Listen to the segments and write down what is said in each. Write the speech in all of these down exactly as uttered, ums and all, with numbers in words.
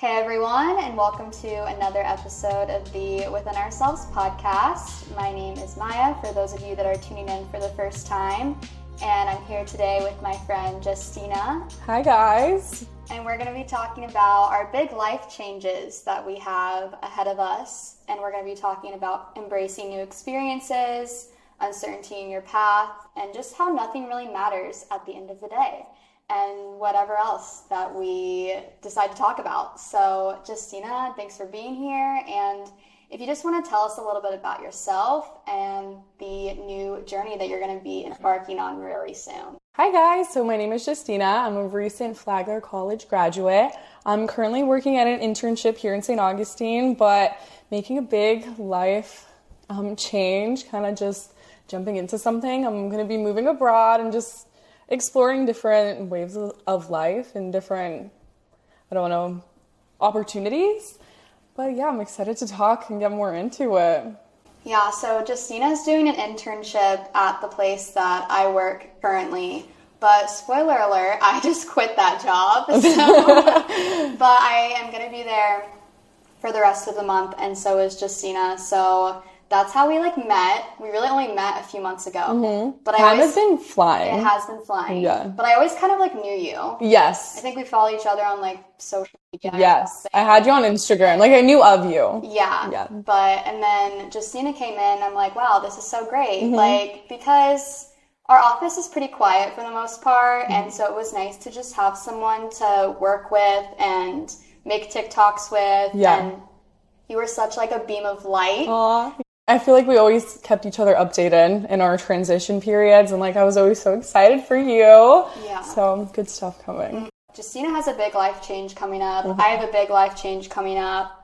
Hey everyone, and welcome to another episode of the Within Ourselves podcast. My name is Maya, for those of you that are tuning in for the first time, and I'm here today with my friend Justina. Hi guys. And we're going to be talking about our big life changes that we have ahead of us, and we're going to be talking about embracing new experiences, uncertainty in your path, and just how nothing really matters at the end of the day, and whatever else that we decide to talk about. So Justina, thanks for being here. And if you just want to tell us a little bit about yourself and the new journey that you're going to be embarking on really soon. Hi guys, so my name is Justina. I'm a recent Flagler College graduate. I'm currently working at an internship here in Saint Augustine, but making a big life um, change, kind of just jumping into something. I'm going to be moving abroad and just exploring different waves of life and different, I don't know, opportunities. But yeah, I'm excited to talk and get more into it. Yeah, so Justina's doing an internship at the place that I work currently. But spoiler alert, I just quit that job. So. But I am going to be there for the rest of the month, and so is Justina. So that's how we like met. We really only met a few months ago. Mm-hmm. But I Time always, has been flying. It has been flying. Yeah. But I always kind of like knew you. Yes. I think we follow each other on like social media. Yes. I had you on Instagram. Like I knew of you. Yeah. Yeah. But and then Justina came in. And I'm like, wow, this is so great. Mm-hmm. Like because our office is pretty quiet for the most part, mm-hmm. and so it was nice to just have someone to work with and make TikToks with. Yeah. And you were such like a beam of light. Aww. I feel like we always kept each other updated in our transition periods, and like I was always so excited for you. Yeah. So good stuff coming. Mm-hmm. Justina has a big life change coming up. Mm-hmm. I have a big life change coming up.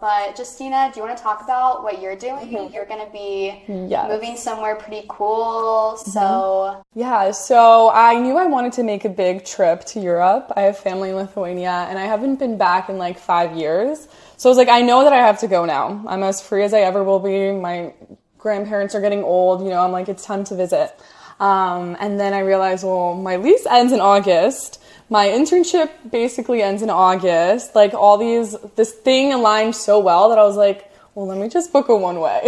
But Justina, do you want to talk about what you're doing? Mm-hmm. You're going to be yes. moving somewhere pretty cool. Mm-hmm. So yeah, so I knew I wanted to make a big trip to Europe. I have family in Lithuania, and I haven't been back in like five years. So I was like, I know that I have to go now. I'm as free as I ever will be. My grandparents are getting old. You know, I'm like, it's time to visit. Um, and then I realized, well, my lease ends in August. My internship basically ends in August. Like all these, this thing aligned so well that I was like, well, let me just book a one way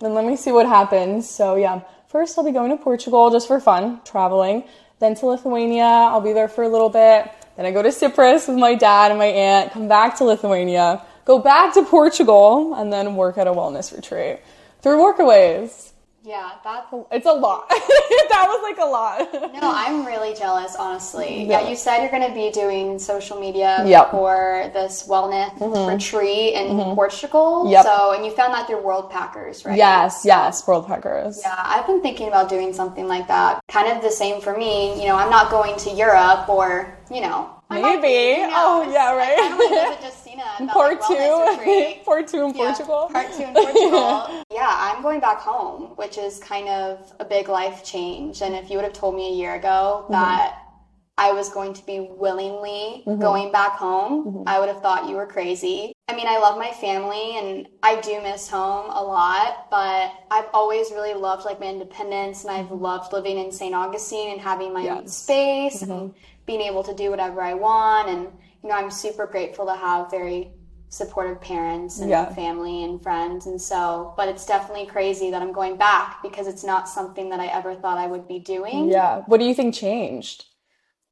and let me see what happens. So yeah, first I'll be going to Portugal just for fun, traveling. Then to Lithuania, I'll be there for a little bit. Then I go to Cyprus with my dad and my aunt, come back to Lithuania, go back to Portugal, and then work at a wellness retreat. Three workaways. Yeah, that's a, it's a lot. That was like a lot. No, I'm really jealous, honestly. Yeah, yeah you said you're going to be doing social media yep. for this wellness mm-hmm. retreat in mm-hmm. Portugal. Yep. So, and you found that through World Packers, right? Yes, yes, World Packers. Yeah, I've been thinking about doing something like that. Kind of the same for me. You know, I'm not going to Europe or, you know. Maybe. Be, you know, oh, yeah, right. I don't know if it's Justina about Part, like, two. Part two in yeah. Portugal. Part two in Portugal. Yeah, I'm going back home, which is kind of a big life change. And if you would have told me a year ago that mm-hmm. I was going to be willingly mm-hmm. going back home, mm-hmm. I would have thought you were crazy. I mean, I love my family and I do miss home a lot, but I've always really loved like my independence, and I've loved living in Saint Augustine and having my yes. own space mm-hmm. and being able to do whatever I want. And, you know, I'm super grateful to have very supportive parents and yeah. family and friends. And so, but it's definitely crazy that I'm going back because it's not something that I ever thought I would be doing. Yeah. What do you think changed?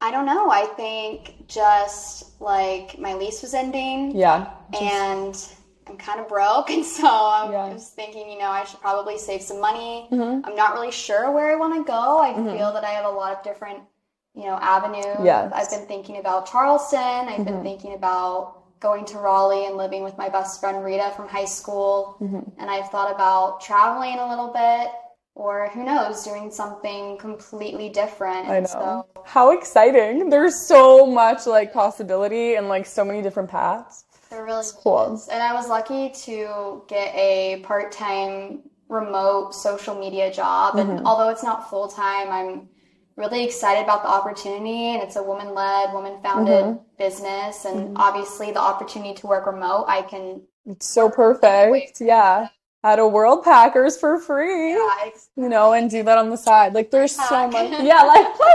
I don't know. I think just like my lease was ending. Yeah. Just... And I'm kind of broke. And so I'm yeah. just thinking, you know, I should probably save some money. Mm-hmm. I'm not really sure where I want to go. I mm-hmm. feel that I have a lot of different, you know, avenues. Yes. I've been thinking about Charleston. I've mm-hmm. been thinking about going to Raleigh and living with my best friend Rita from high school. Mm-hmm. And I've thought about traveling a little bit. Or who knows, doing something completely different. I know. So. How exciting. There's so much like possibility and like so many different paths. There really is. Cool. And I was lucky to get a part-time remote social media job. Mm-hmm. And although it's not full-time, I'm really excited about the opportunity. And it's a woman-led, woman-founded mm-hmm. business. And mm-hmm. obviously the opportunity to work remote, I can... It's so perfect. Yeah. at a World Packers for free, yeah, exactly. you know, and do that on the side. Like, there's pack. so much. Yeah, like, play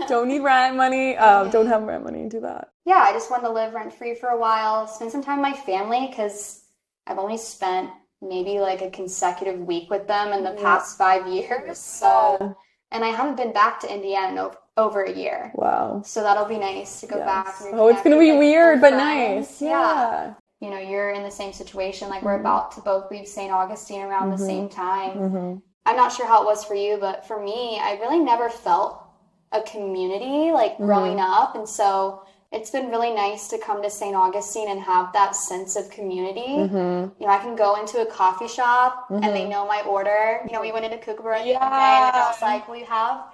back. Don't need rent money. Um, don't have rent money. Do that. Yeah, I just wanted to live rent-free for a while, spend some time with my family, because I've only spent maybe, like, a consecutive week with them in the yeah. past five years. So, and I haven't been back to Indiana in over, over a year. Wow. So that'll be nice to go yes. back. Oh, it's going to be like, weird, but friends. nice. Yeah. yeah. You know, you're in the same situation. Like, we're mm-hmm. about to both leave Saint Augustine around mm-hmm. the same time. Mm-hmm. I'm not sure how it was for you, but for me, I really never felt a community, like, mm-hmm. growing up. And so it's been really nice to come to Saint Augustine and have that sense of community. Mm-hmm. You know, I can go into a coffee shop mm-hmm. and they know my order. You know, we went into Kookaburra yeah. the other day, and I was like, will you have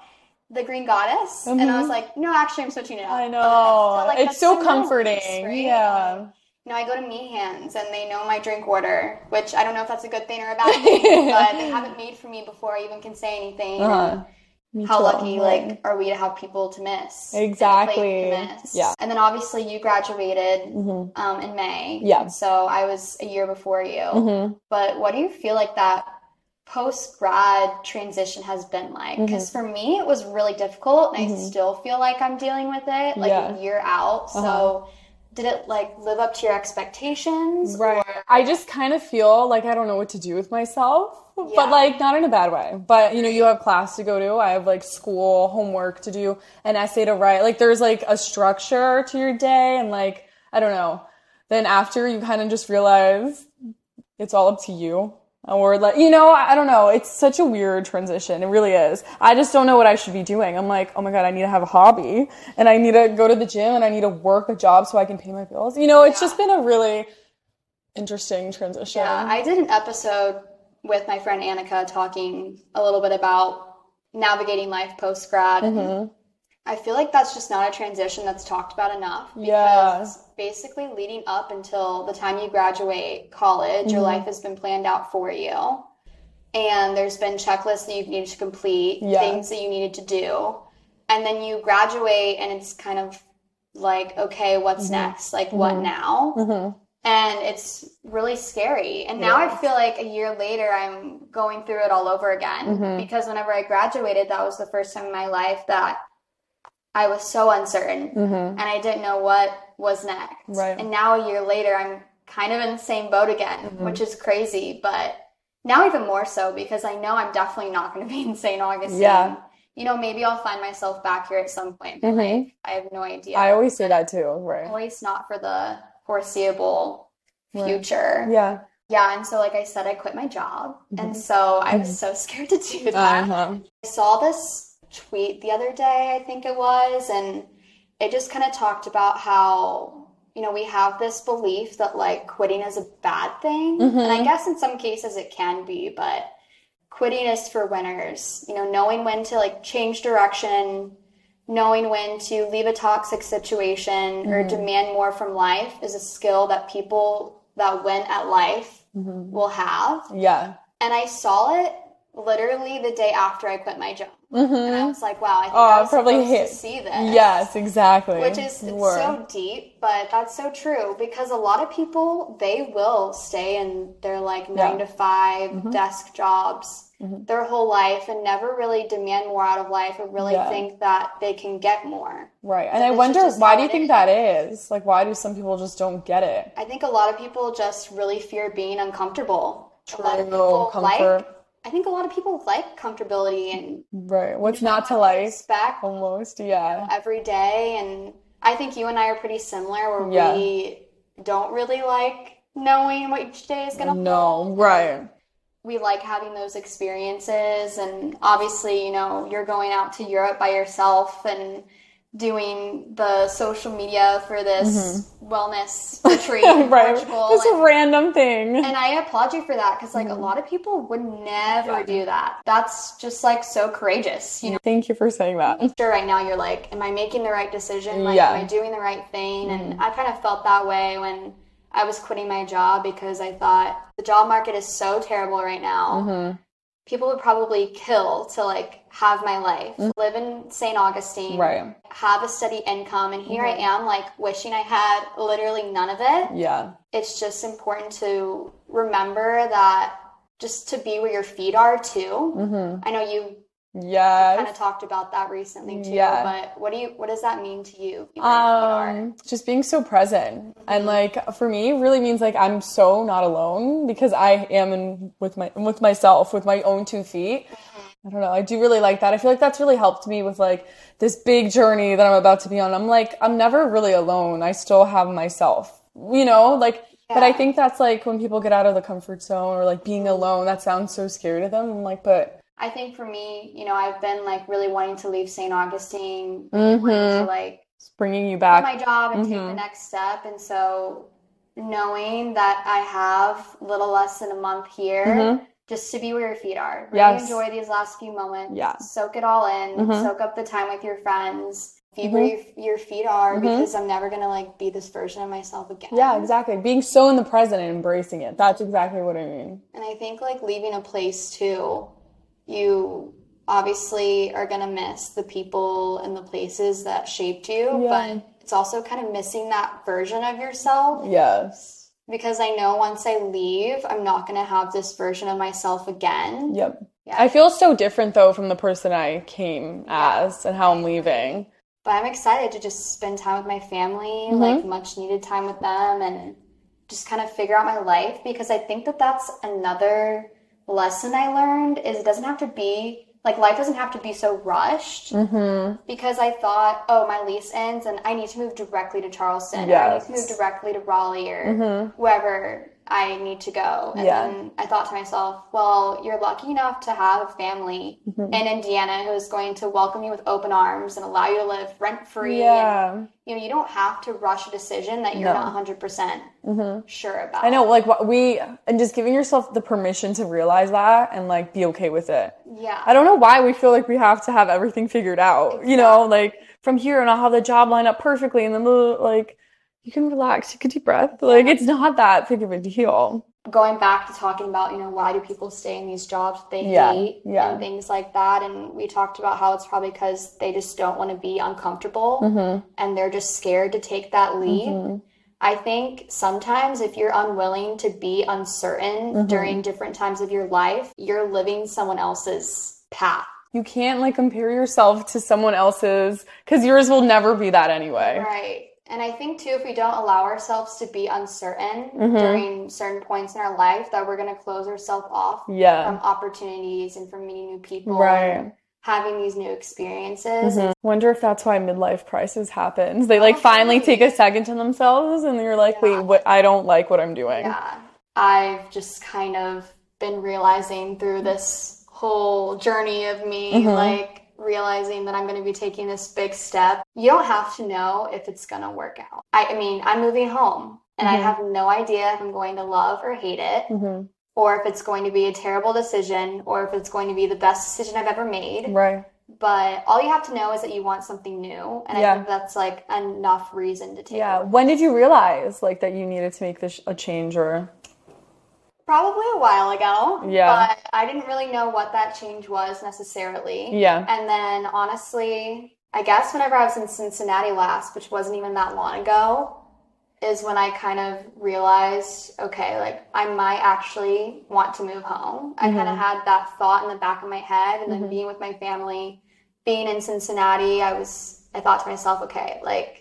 the Green Goddess? Mm-hmm. And I was like, no, actually, I'm switching it up. I know. So, like, it's so comforting. Nice, right? Yeah. You know, I go to Meehan's and they know my drink order, which I don't know if that's a good thing or a bad thing, but they haven't made for me before I even can say anything. Uh-huh. How lucky, like, are we to have people to miss? Exactly. And to miss. Yeah. And then obviously you graduated mm-hmm. um, in May. Yeah. So I was a year before you. Mm-hmm. But what do you feel like that post-grad transition has been like? Because mm-hmm. for me, it was really difficult, and mm-hmm. I still feel like I'm dealing with it, like yeah. a year out. So. Uh-huh. Did it, like, live up to your expectations? Right. Or? I just kind of feel like I don't know what to do with myself. Yeah. But, like, not in a bad way. But, you know, you have class to go to. I have, like, school, homework to do, an essay to write. Like, there's, like, a structure to your day. And, like, I don't know. Then after, you kind of just realize it's all up to you. Or, like, you know, I don't know. It's such a weird transition. It really is. I just don't know what I should be doing. I'm like, oh, my God, I need to have a hobby. And I need to go to the gym. And I need to work a job so I can pay my bills. You know, it's yeah. just been a really interesting transition. Yeah, I did an episode with my friend Annika talking a little bit about navigating life post-grad. Mm-hmm. I feel like that's just not a transition that's talked about enough. Because yeah. basically leading up until the time you graduate college, mm-hmm. your life has been planned out for you. And there's been checklists that you've needed to complete, yeah. things that you needed to do. And then you graduate and it's kind of like, okay, what's mm-hmm. next? Like, mm-hmm. what now? Mm-hmm. And it's really scary. And now yeah. I feel like a year later, I'm going through it all over again. Mm-hmm. Because whenever I graduated, that was the first time in my life that I was so uncertain, mm-hmm. and I didn't know what was next. Right. And now a year later, I'm kind of in the same boat again, mm-hmm. which is crazy, but now even more so, because I know I'm definitely not going to be in Saint Augustine. Yeah. You know, maybe I'll find myself back here at some point. Mm-hmm. Like, I have no idea. I always say that too, right? At least not for the foreseeable right. future. Yeah. Yeah, and so, like I said, I quit my job, mm-hmm. and so mm-hmm. I was so scared to do that. Uh-huh. I saw this tweet the other day, I think it was, and it just kind of talked about how, you know, we have this belief that, like, quitting is a bad thing, mm-hmm. and I guess in some cases it can be, but quitting is for winners, you know, knowing when to, like, change direction, knowing when to leave a toxic situation mm-hmm. or demand more from life is a skill that people that win at life mm-hmm. will have. Yeah. And I saw it literally the day after I quit my job. Mm-hmm. And I was like, wow, I think oh, I was probably supposed hit. to see this. Yes, exactly. Which is it's so deep, but that's so true. Because a lot of people, they will stay in their, like, yeah. nine to five mm-hmm. desk jobs mm-hmm. their whole life and never really demand more out of life or really yeah. think that they can get more. Right. And, and I wonder, why do you think is. that is? Like, why do some people just don't get it? I think a lot of people just really fear being uncomfortable. True. A lot of people comfort. like I think a lot of people like comfortability and right. what's not to like respect almost, yeah. every day. And I think you and I are pretty similar where yeah. we don't really like knowing what each day is gonna No, hold. Right. We like having those experiences, and obviously, you know, you're going out to Europe by yourself and doing the social media for this mm-hmm. wellness retreat in right. Portugal. Just and, a random thing. And I applaud you for that, because, like, mm-hmm. a lot of people would never yeah. do that. That's just, like, so courageous, you know? Thank you for saying that. I'm sure right now you're like, am I making the right decision? Like, yeah. am I doing the right thing? Mm-hmm. And I kind of felt that way when I was quitting my job, because I thought the job market is so terrible right now. Mm-hmm. people would probably kill to, like, have my life, mm-hmm. live in Saint Augustine, right. have a steady income. And here mm-hmm. I am, like, wishing I had literally none of it. Yeah. It's just important to remember that just to be where your feet are, too. Mm-hmm. I know you... Yeah, kind of talked about that recently too. Yeah. But what do you? What does that mean to you? Like, um, just being so present, mm-hmm. and like for me, really means like I'm so not alone because I am in with my with myself with my own two feet. Mm-hmm. I don't know. I do really like that. I feel like that's really helped me with like this big journey that I'm about to be on. I'm like I'm never really alone. I still have myself. You know, like. Yeah. But I think that's like when people get out of the comfort zone or like being alone. That sounds so scary to them. I'm like, but. I think for me, you know, I've been, like, really wanting to leave Saint Augustine, mm-hmm. to, like, it's bringing you back my job and mm-hmm. take the next step. And so knowing that I have a little less than a month here, mm-hmm. just to be where your feet are. Really yes. enjoy these last few moments. Yeah. Soak it all in. Mm-hmm. Soak up the time with your friends. Be where mm-hmm. your, your feet are, mm-hmm. because I'm never going to, like, be this version of myself again. Yeah, exactly. Being so in the present and embracing it. That's exactly what I mean. And I think, like, leaving a place, too. You obviously are going to miss the people and the places that shaped you, yeah. but it's also kind of missing that version of yourself. Yes. Because I know once I leave, I'm not going to have this version of myself again. Yep. Yeah. I feel so different, though, from the person I came as and how I'm leaving. But I'm excited to just spend time with my family, mm-hmm. like much-needed time with them, and just kind of figure out my life, because I think that that's another... lesson I learned is it doesn't have to be like life doesn't have to be so rushed, mm-hmm. because I thought, oh, my lease ends and I need to move directly to Charleston, yes. or I need to move directly to Raleigh or mm-hmm. wherever I need to go. And yeah. then I thought to myself, well, you're lucky enough to have a family mm-hmm. in Indiana who's going to welcome you with open arms and allow you to live rent free. Yeah. And, you know, you don't have to rush a decision that you're no. not one hundred percent mm-hmm. sure about. I know, like what we, and just giving yourself the permission to realize that and like be okay with it. Yeah. I don't know why we feel like we have to have everything figured out, exactly. you know, like from here and I'll have the job lined up perfectly and then like, you can relax, you can deep breath. Like, it's not that big of a deal. Going back to talking about, you know, why do people stay in these jobs that they yeah, hate yeah. and things like that. And we talked about how it's probably because they just don't want to be uncomfortable mm-hmm. and they're just scared to take that leap. Mm-hmm. I think sometimes if you're unwilling to be uncertain mm-hmm. during different times of your life, you're living someone else's path. You can't, like, compare yourself to someone else's because yours will never be that anyway. Right. And I think, too, if we don't allow ourselves to be uncertain mm-hmm. during certain points in our life, that we're going to close ourselves off yeah. from opportunities and from meeting new people right. and having these new experiences. Mm-hmm. Wonder if that's why midlife crisis happens. They, like, oh, finally right. take a second to themselves and you're like, yeah. wait, what? I don't like what I'm doing. Yeah. I've just kind of been realizing through this whole journey of me, mm-hmm. like, realizing that I'm going to be taking this big step. You don't have to know if it's going to work out. I, I mean, I'm moving home and mm-hmm. I have no idea if I'm going to love or hate it mm-hmm. or if it's going to be a terrible decision or if it's going to be the best decision I've ever made. Right. But all you have to know is that you want something new. And yeah. I think that's like enough reason to take Yeah. it. When did you realize like that you needed to make this a change or... Probably a while ago, yeah. but I didn't really know what that change was necessarily. Yeah. And then, honestly, I guess whenever I was in Cincinnati last, which wasn't even that long ago, is when I kind of realized, okay, like, I might actually want to move home. I mm-hmm. kind of had that thought in the back of my head, and then mm-hmm. being with my family, being in Cincinnati, I was, I thought to myself, okay, like,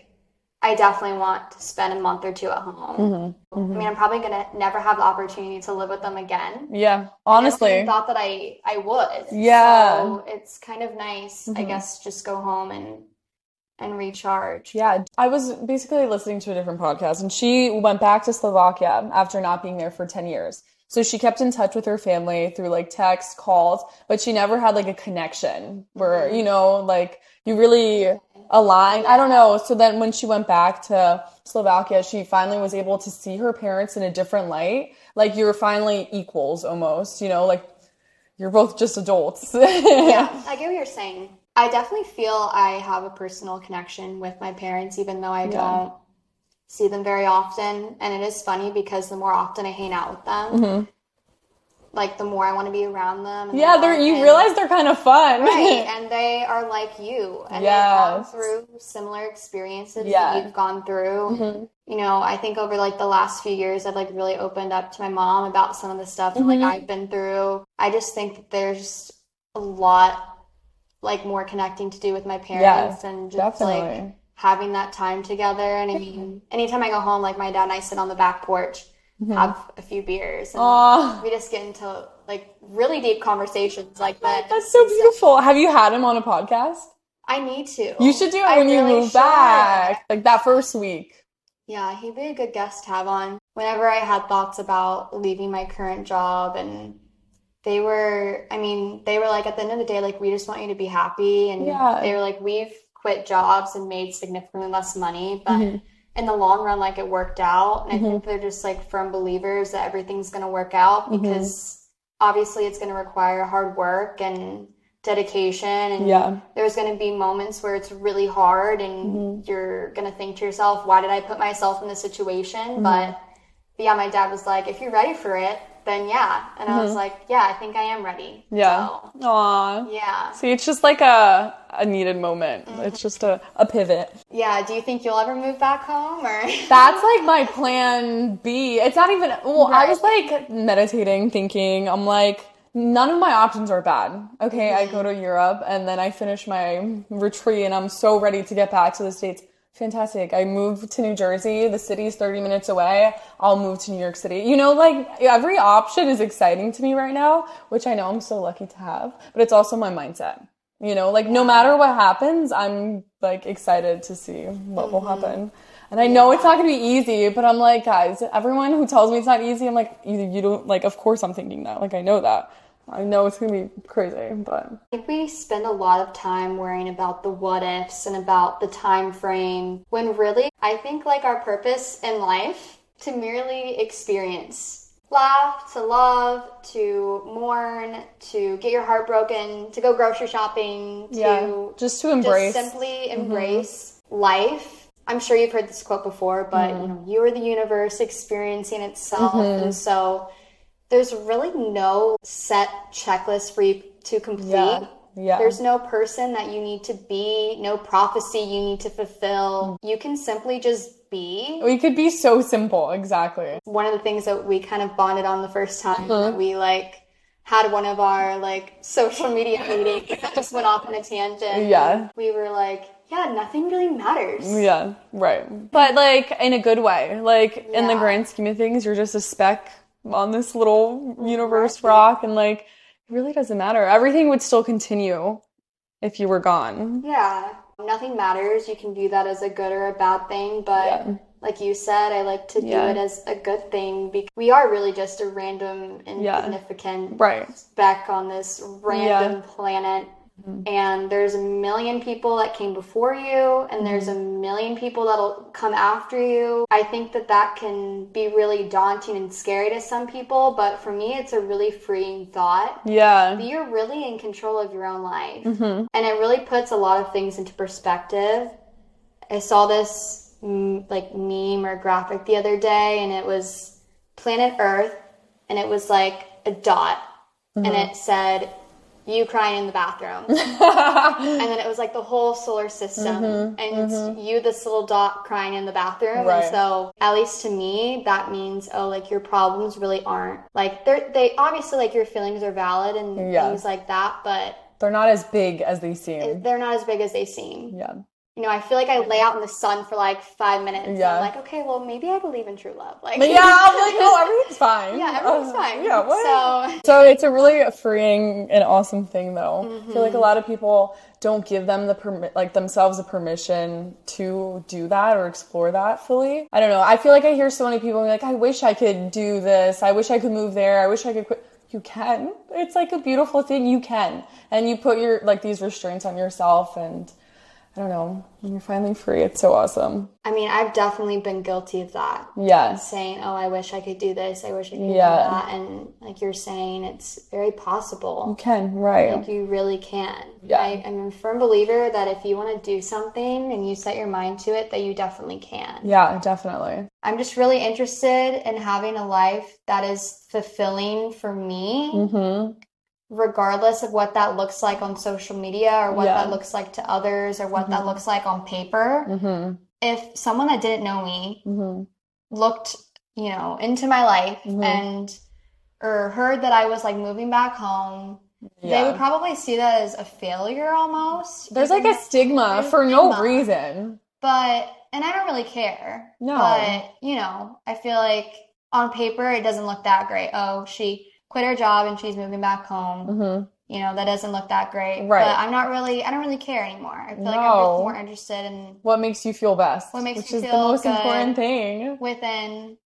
I definitely want to spend a month or two at home. Mm-hmm. Mm-hmm. I mean, I'm probably going to never have the opportunity to live with them again. Yeah, honestly. I thought that I, I would. Yeah. So it's kind of nice, mm-hmm. I guess, just go home and and recharge. Yeah. I was basically listening to a different podcast, and she went back to Slovakia after not being there for ten years. So she kept in touch with her family through, like, text, calls, but she never had, like, a connection where, mm-hmm. you know, like, you really... a line. I don't know. So then when she went back to Slovakia, she finally was able to see her parents in a different light. Like you were finally equals almost, you know, like you're both just adults. Yeah, I get what you're saying. I definitely feel I have a personal connection with my parents, even though I yeah. don't see them very often. And it is funny because the more often I hang out with them, mm-hmm. like, the more I want to be around them. And yeah, they're, you and, realize they're kind of fun. Right, and they are like you. And yes. they've gone through similar experiences yeah. that you've gone through. Mm-hmm. You know, I think over, like, the last few years, I've, like, really opened up to my mom about some of the stuff mm-hmm. that, like, I've been through. I just think that there's a lot, like, more connecting to do with my parents. Yeah, and just, definitely. like, having that time together. And, I mean, anytime I go home, like, my dad and I sit on the back porch. Mm-hmm. Have a few beers. And Aww. We just get into, like, really deep conversations like that. That's so beautiful. So, have you had him on a podcast? I need to. You should do it I when really you move should. back. Like, that first week. Yeah, he'd be a good guest to have on. Whenever I had thoughts about leaving my current job, and they were, I mean, they were like, at the end of the day, like, we just want you to be happy. And yeah. they were like, we've quit jobs and made significantly less money, but mm-hmm. in the long run, like, it worked out. And mm-hmm. I think they're just, like, firm believers that everything's going to work out because mm-hmm. obviously it's going to require hard work and dedication. And yeah. there's going to be moments where it's really hard and mm-hmm. you're going to think to yourself, why did I put myself in this situation? Mm-hmm. But, but yeah, my dad was like, if you're ready for it, then yeah. And mm-hmm. I was like, yeah, I think I am ready. Yeah. So, Aww. Yeah. See, it's just like a, a needed moment. Mm-hmm. It's just a, a pivot. Yeah. Do you think you'll ever move back home or? That's like my plan B. It's not even, well, right. I was like meditating, thinking, I'm like, none of my options are bad. Okay. I go to Europe and then I finish my retreat and I'm so ready to get back to the States. Fantastic. I moved to New Jersey. The city is thirty minutes away. I'll move to New York City. You know, like, every option is exciting to me right now, which I know I'm so lucky to have, but it's also my mindset. You know, like, no matter what happens, I'm, like, excited to see what mm-hmm. will happen. And I know yeah. it's not going to be easy, but I'm like, guys, everyone who tells me it's not easy, I'm like, you, you don't, like, of course I'm thinking that. Like, I know that. I know it's going to be crazy, but... I think we spend a lot of time worrying about the what-ifs and about the time frame, when really, I think, like, our purpose in life to merely experience. Laugh, to love, to mourn, to get your heart broken, to go grocery shopping, to... Yeah, just to embrace. Just simply embrace mm-hmm. life. I'm sure you've heard this quote before, but, mm-hmm. you know, you are the universe experiencing itself, mm-hmm. and so... There's really no set checklist for you to complete. Yeah, yeah. There's no person that you need to be, no prophecy you need to fulfill. You can simply just be. We could be so simple, exactly. One of the things that we kind of bonded on the first time, mm-hmm. we like had one of our like social media meetings that just went off on a tangent. Yeah. We were like, yeah, nothing really matters. Yeah, right. But like in a good way, like yeah. in the grand scheme of things, you're just a speck on this little universe right. rock, and like it really doesn't matter. Everything would still continue if you were gone. Yeah, nothing matters. You can view that as a good or a bad thing, but yeah. like you said, I like to yeah. do it as a good thing because we are really just a random, insignificant yeah. right. speck on this random yeah. planet. Mm-hmm. And there's a million people that came before you, and mm-hmm. there's a million people that'll come after you. I think that that can be really daunting and scary to some people, but for me, it's a really freeing thought. Yeah. But you're really in control of your own life. Mm-hmm. And it really puts a lot of things into perspective. I saw this, like, meme or graphic the other day, and it was planet Earth, and it was, like, a dot. Mm-hmm. And it said... you crying in the bathroom. And then it was like the whole solar system. Mm-hmm, and mm-hmm. you, this little dot crying in the bathroom. Right. And so, at least to me, that means, oh, like your problems really aren't. Like, they're, they obviously, like your feelings are valid and yeah. things like that, but. They're not as big as they seem. They're not as big as they seem. Yeah. You know, I feel like I lay out in the sun for like five minutes. Yeah. And I'm like, okay, well, maybe I believe in true love. Like, yeah, I'm like, no, everything's fine. Yeah, everything's uh, fine. Yeah, what? So, so it's a really freeing and awesome thing, though. Mm-hmm. I feel like a lot of people don't give them the permit, like themselves the permission to do that or explore that fully. I don't know. I feel like I hear so many people be like, I wish I could do this. I wish I could move there. I wish I could quit. You can. It's like a beautiful thing. You can, and you put your like these restraints on yourself and. I don't know, when you're finally free, it's so awesome. I mean, I've definitely been guilty of that. Yes. Saying, oh, I wish I could do this, I wish I could yeah. do that. And like you're saying, it's very possible. You can, right. Like you really can. Yeah. I, I'm a firm believer that if you want to do something and you set your mind to it, that you definitely can. Yeah, definitely. I'm just really interested in having a life that is fulfilling for me. Mm-hmm. Regardless of what that looks like on social media or what yeah. that looks like to others or what mm-hmm. that looks like on paper. Mm-hmm. If someone that didn't know me mm-hmm. looked, you know, into my life mm-hmm. and or heard that I was like moving back home, yeah. they would probably see that as a failure almost. There's like a stigma for stigma. no reason. But, and I don't really care. No. But, you know, I feel like on paper it doesn't look that great. Oh, she quit her job and she's moving back home. Mm-hmm. You know, that doesn't look that great. Right. But I'm not really, I don't really care anymore. I feel no. like I'm just more interested in what makes you feel best. What makes you feel good. Which is the most important thing. Within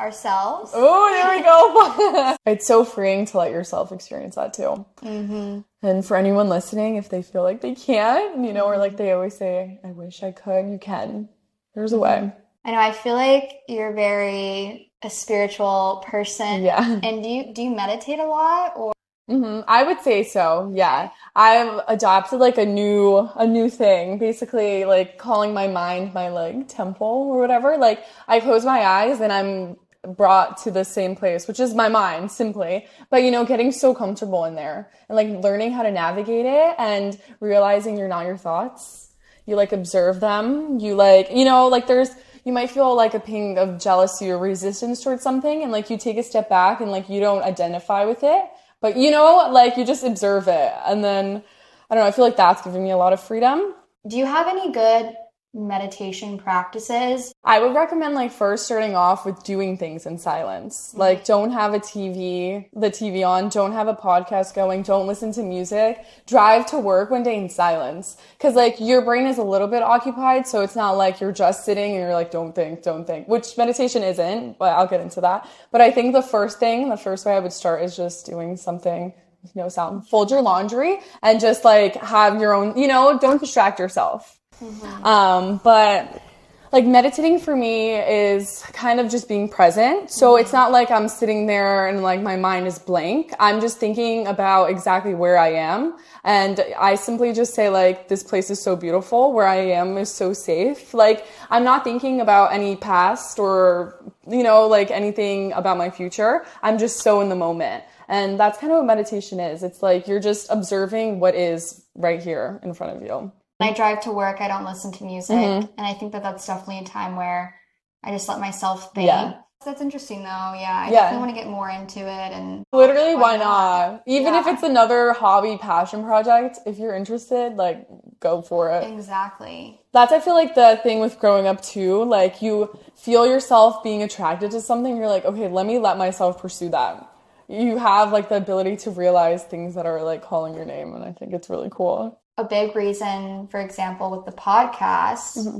ourselves. Oh, there we go. It's so freeing to let yourself experience that too. Mm-hmm. And for anyone listening, if they feel like they can't, you know, mm-hmm. or like they always say, I wish I could, you can. There's a mm-hmm. way. I know. I feel like you're very a spiritual person. Yeah. And do you do you meditate a lot or mm-hmm. I would say so, yeah. I've adopted like a new a new thing, basically like calling my mind my like temple or whatever. Like I close my eyes and I'm brought to the same place, which is my mind simply. But you know, getting so comfortable in there and like learning how to navigate it and realizing you're not your thoughts. You like observe them. You like, you know, like there's you might feel like a ping of jealousy or resistance towards something. And like, you take a step back and like, you don't identify with it, but you know, like you just observe it. And then I don't know, I feel like that's given me a lot of freedom. Do you have any good meditation practices? I would recommend like first starting off with doing things in silence. Mm-hmm. Like don't have a T V, the T V on, don't have a podcast going, don't listen to music, drive to work one day in silence. Cause like your brain is a little bit occupied. So it's not like you're just sitting and you're like, don't think, don't think, which meditation isn't, but I'll get into that. But I think the first thing, the first way I would start is just doing something. No sound, fold your laundry and just like have your own, you know, don't distract yourself. Mm-hmm. Um, but like meditating for me is kind of just being present. So mm-hmm. it's not like I'm sitting there and like my mind is blank. I'm just thinking about exactly where I am. And I simply just say like, this place is so beautiful. Where I am is so safe. Like I'm not thinking about any past or, you know, like anything about my future. I'm just so in the moment. And that's kind of what meditation is. It's like you're just observing what is right here in front of you. When I drive to work, I don't listen to music. Mm-hmm. And I think that that's definitely a time where I just let myself think. Yeah. That's interesting, though. Yeah. I yeah. definitely want to get more into it. And literally, why, why not? not? Even yeah. if it's another hobby, passion project, if you're interested, like, go for it. Exactly. That's, I feel like, the thing with growing up, too. Like, you feel yourself being attracted to something. You're like, okay, let me let myself pursue that. You have, like, the ability to realize things that are, like, calling your name. And I think it's really cool. A big reason, for example, with the podcast, mm-hmm.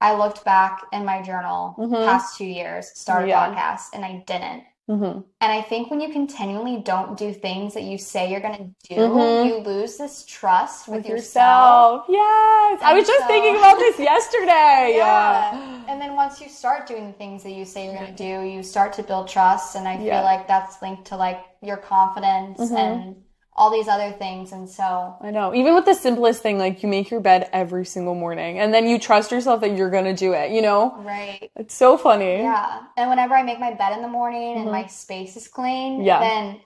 I looked back in my journal mm-hmm. past two years, started yeah. a podcast, and I didn't. Mm-hmm. And I think when you continually don't do things that you say you're going to do, mm-hmm. you lose this trust with, with yourself. yourself. Yes. And I was so... just thinking about this yesterday. yeah. yeah. And then once you start doing the things that you say you're going to do, you start to build trust. And I yeah. feel like that's linked to like your confidence mm-hmm. and all these other things. And so I know, even with the simplest thing, like you make your bed every single morning and then you trust yourself that you're going to do it, you know? Right. It's so funny. Yeah. And whenever I make my bed in the morning mm-hmm. and my space is clean, yeah. then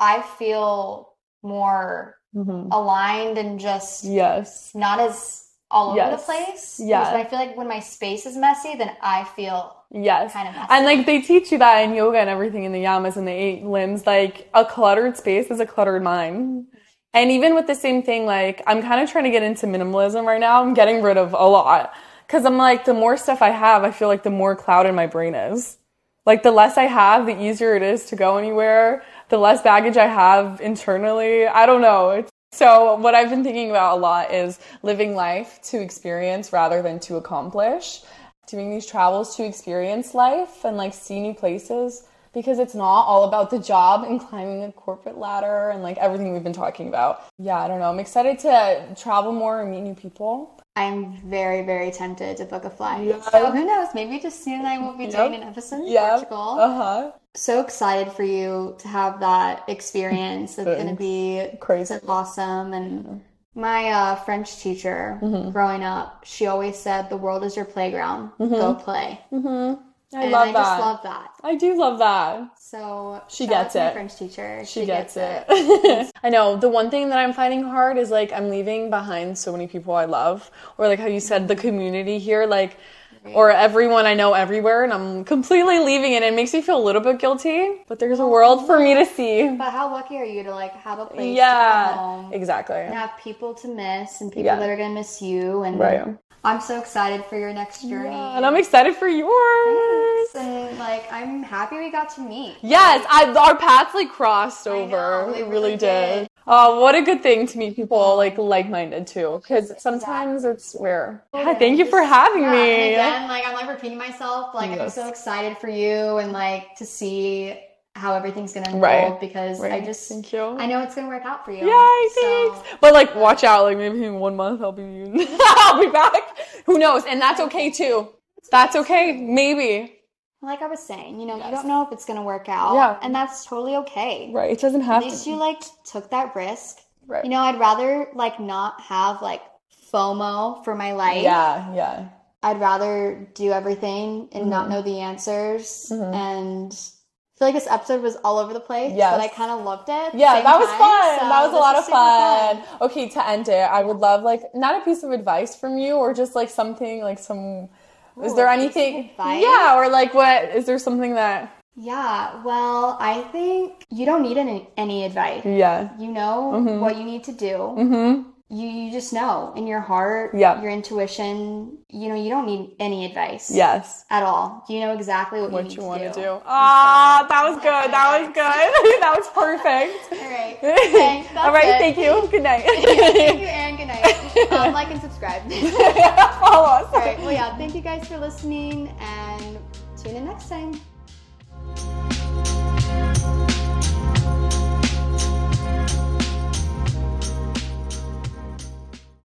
I feel more mm-hmm. aligned and just yes. not as all over yes. the place. Yeah. Because I feel like when my space is messy, then I feel yes. kind of messy. And like they teach you that in yoga and everything in the yamas and the eight limbs, like a cluttered space is a cluttered mind. And even with the same thing, like I'm kind of trying to get into minimalism right now. I'm getting rid of a lot because I'm like, the more stuff I have, I feel like the more clouded my brain is. Like the less I have, the easier it is to go anywhere. The less baggage I have internally. I don't know. It's So what I've been thinking about a lot is living life to experience rather than to accomplish. Doing these travels to experience life and like see new places because it's not all about the job and climbing the corporate ladder and like everything we've been talking about. Yeah, I don't know. I'm excited to travel more and meet new people. I'm very, very tempted to book a flight. Yep. So who knows? Maybe Justina and I will be yep. doing an episode in yep. Portugal. Uh-huh. So excited for you to have that experience. It's going to be crazy, so awesome. And yeah. my uh, French teacher mm-hmm. growing up, she always said, "The world is your playground. Mm-hmm. Go play." Mm-hmm. I and love I that. I just love that. I do love that. So she gets it. My French teacher. She, she gets, gets it. it. I know. The one thing that I'm finding hard is like I'm leaving behind so many people I love, or like how you said the community here, like, right. or everyone I know everywhere, and I'm completely leaving it. It makes me feel a little bit guilty, but there's a world for me to see. But how lucky are you to like have a place yeah, to come home? Exactly. And have people to miss and people yeah. that are gonna miss you and. Right. I'm so excited for your next journey. Yeah, and I'm excited for yours. Thanks. And, like, I'm happy we got to meet. Yes, I, our paths, like, crossed over. Know, we really, really did. Oh, what a good thing to meet people, like, like-minded, too. Because sometimes yeah. it's rare. Yeah, thank you for having yeah, me. And again, like, I'm, like, repeating myself. Like, yes. I'm so excited for you and, like, to see how everything's going to unfold right. because right. I just, thank you. I know it's going to work out for you. Yay, so, thanks. But like, watch out. Like maybe in one month I'll be, I'll be back. Who knows? And that's okay too. That's okay. Maybe. Like I was saying, you know, yes. you don't know if it's going to work out. Yeah. And that's totally okay. Right. It doesn't have to. At least to. You like took that risk. Right. You know, I'd rather like not have like FOMO for my life. Yeah. Yeah. I'd rather do everything and mm-hmm. not know the answers mm-hmm. and I feel like this episode was all over the place, yes. but I kind of loved it. Yeah, that was time, fun. So that was a lot of fun. fun. Okay, to end it, I would love, like, not a piece of advice from you or just, like, something, like, some, Ooh, is there anything? Yeah, or, like, what, is there something that? Yeah, well, I think you don't need any, any advice. Yeah. You know mm-hmm. what you need to do. Mm-hmm. You, you just know in your heart, yeah. your intuition, you know, you don't need any advice. Yes. At all. You know exactly what, what you need you want to do. do. Ah, so, that was good. That was good. That was perfect. All right. Okay, all right. It. Thank you. Good night. Thank you, Anne. Good night. Um, like and subscribe. Follow us. All right. Well, yeah. Thank you guys for listening and tune in next time.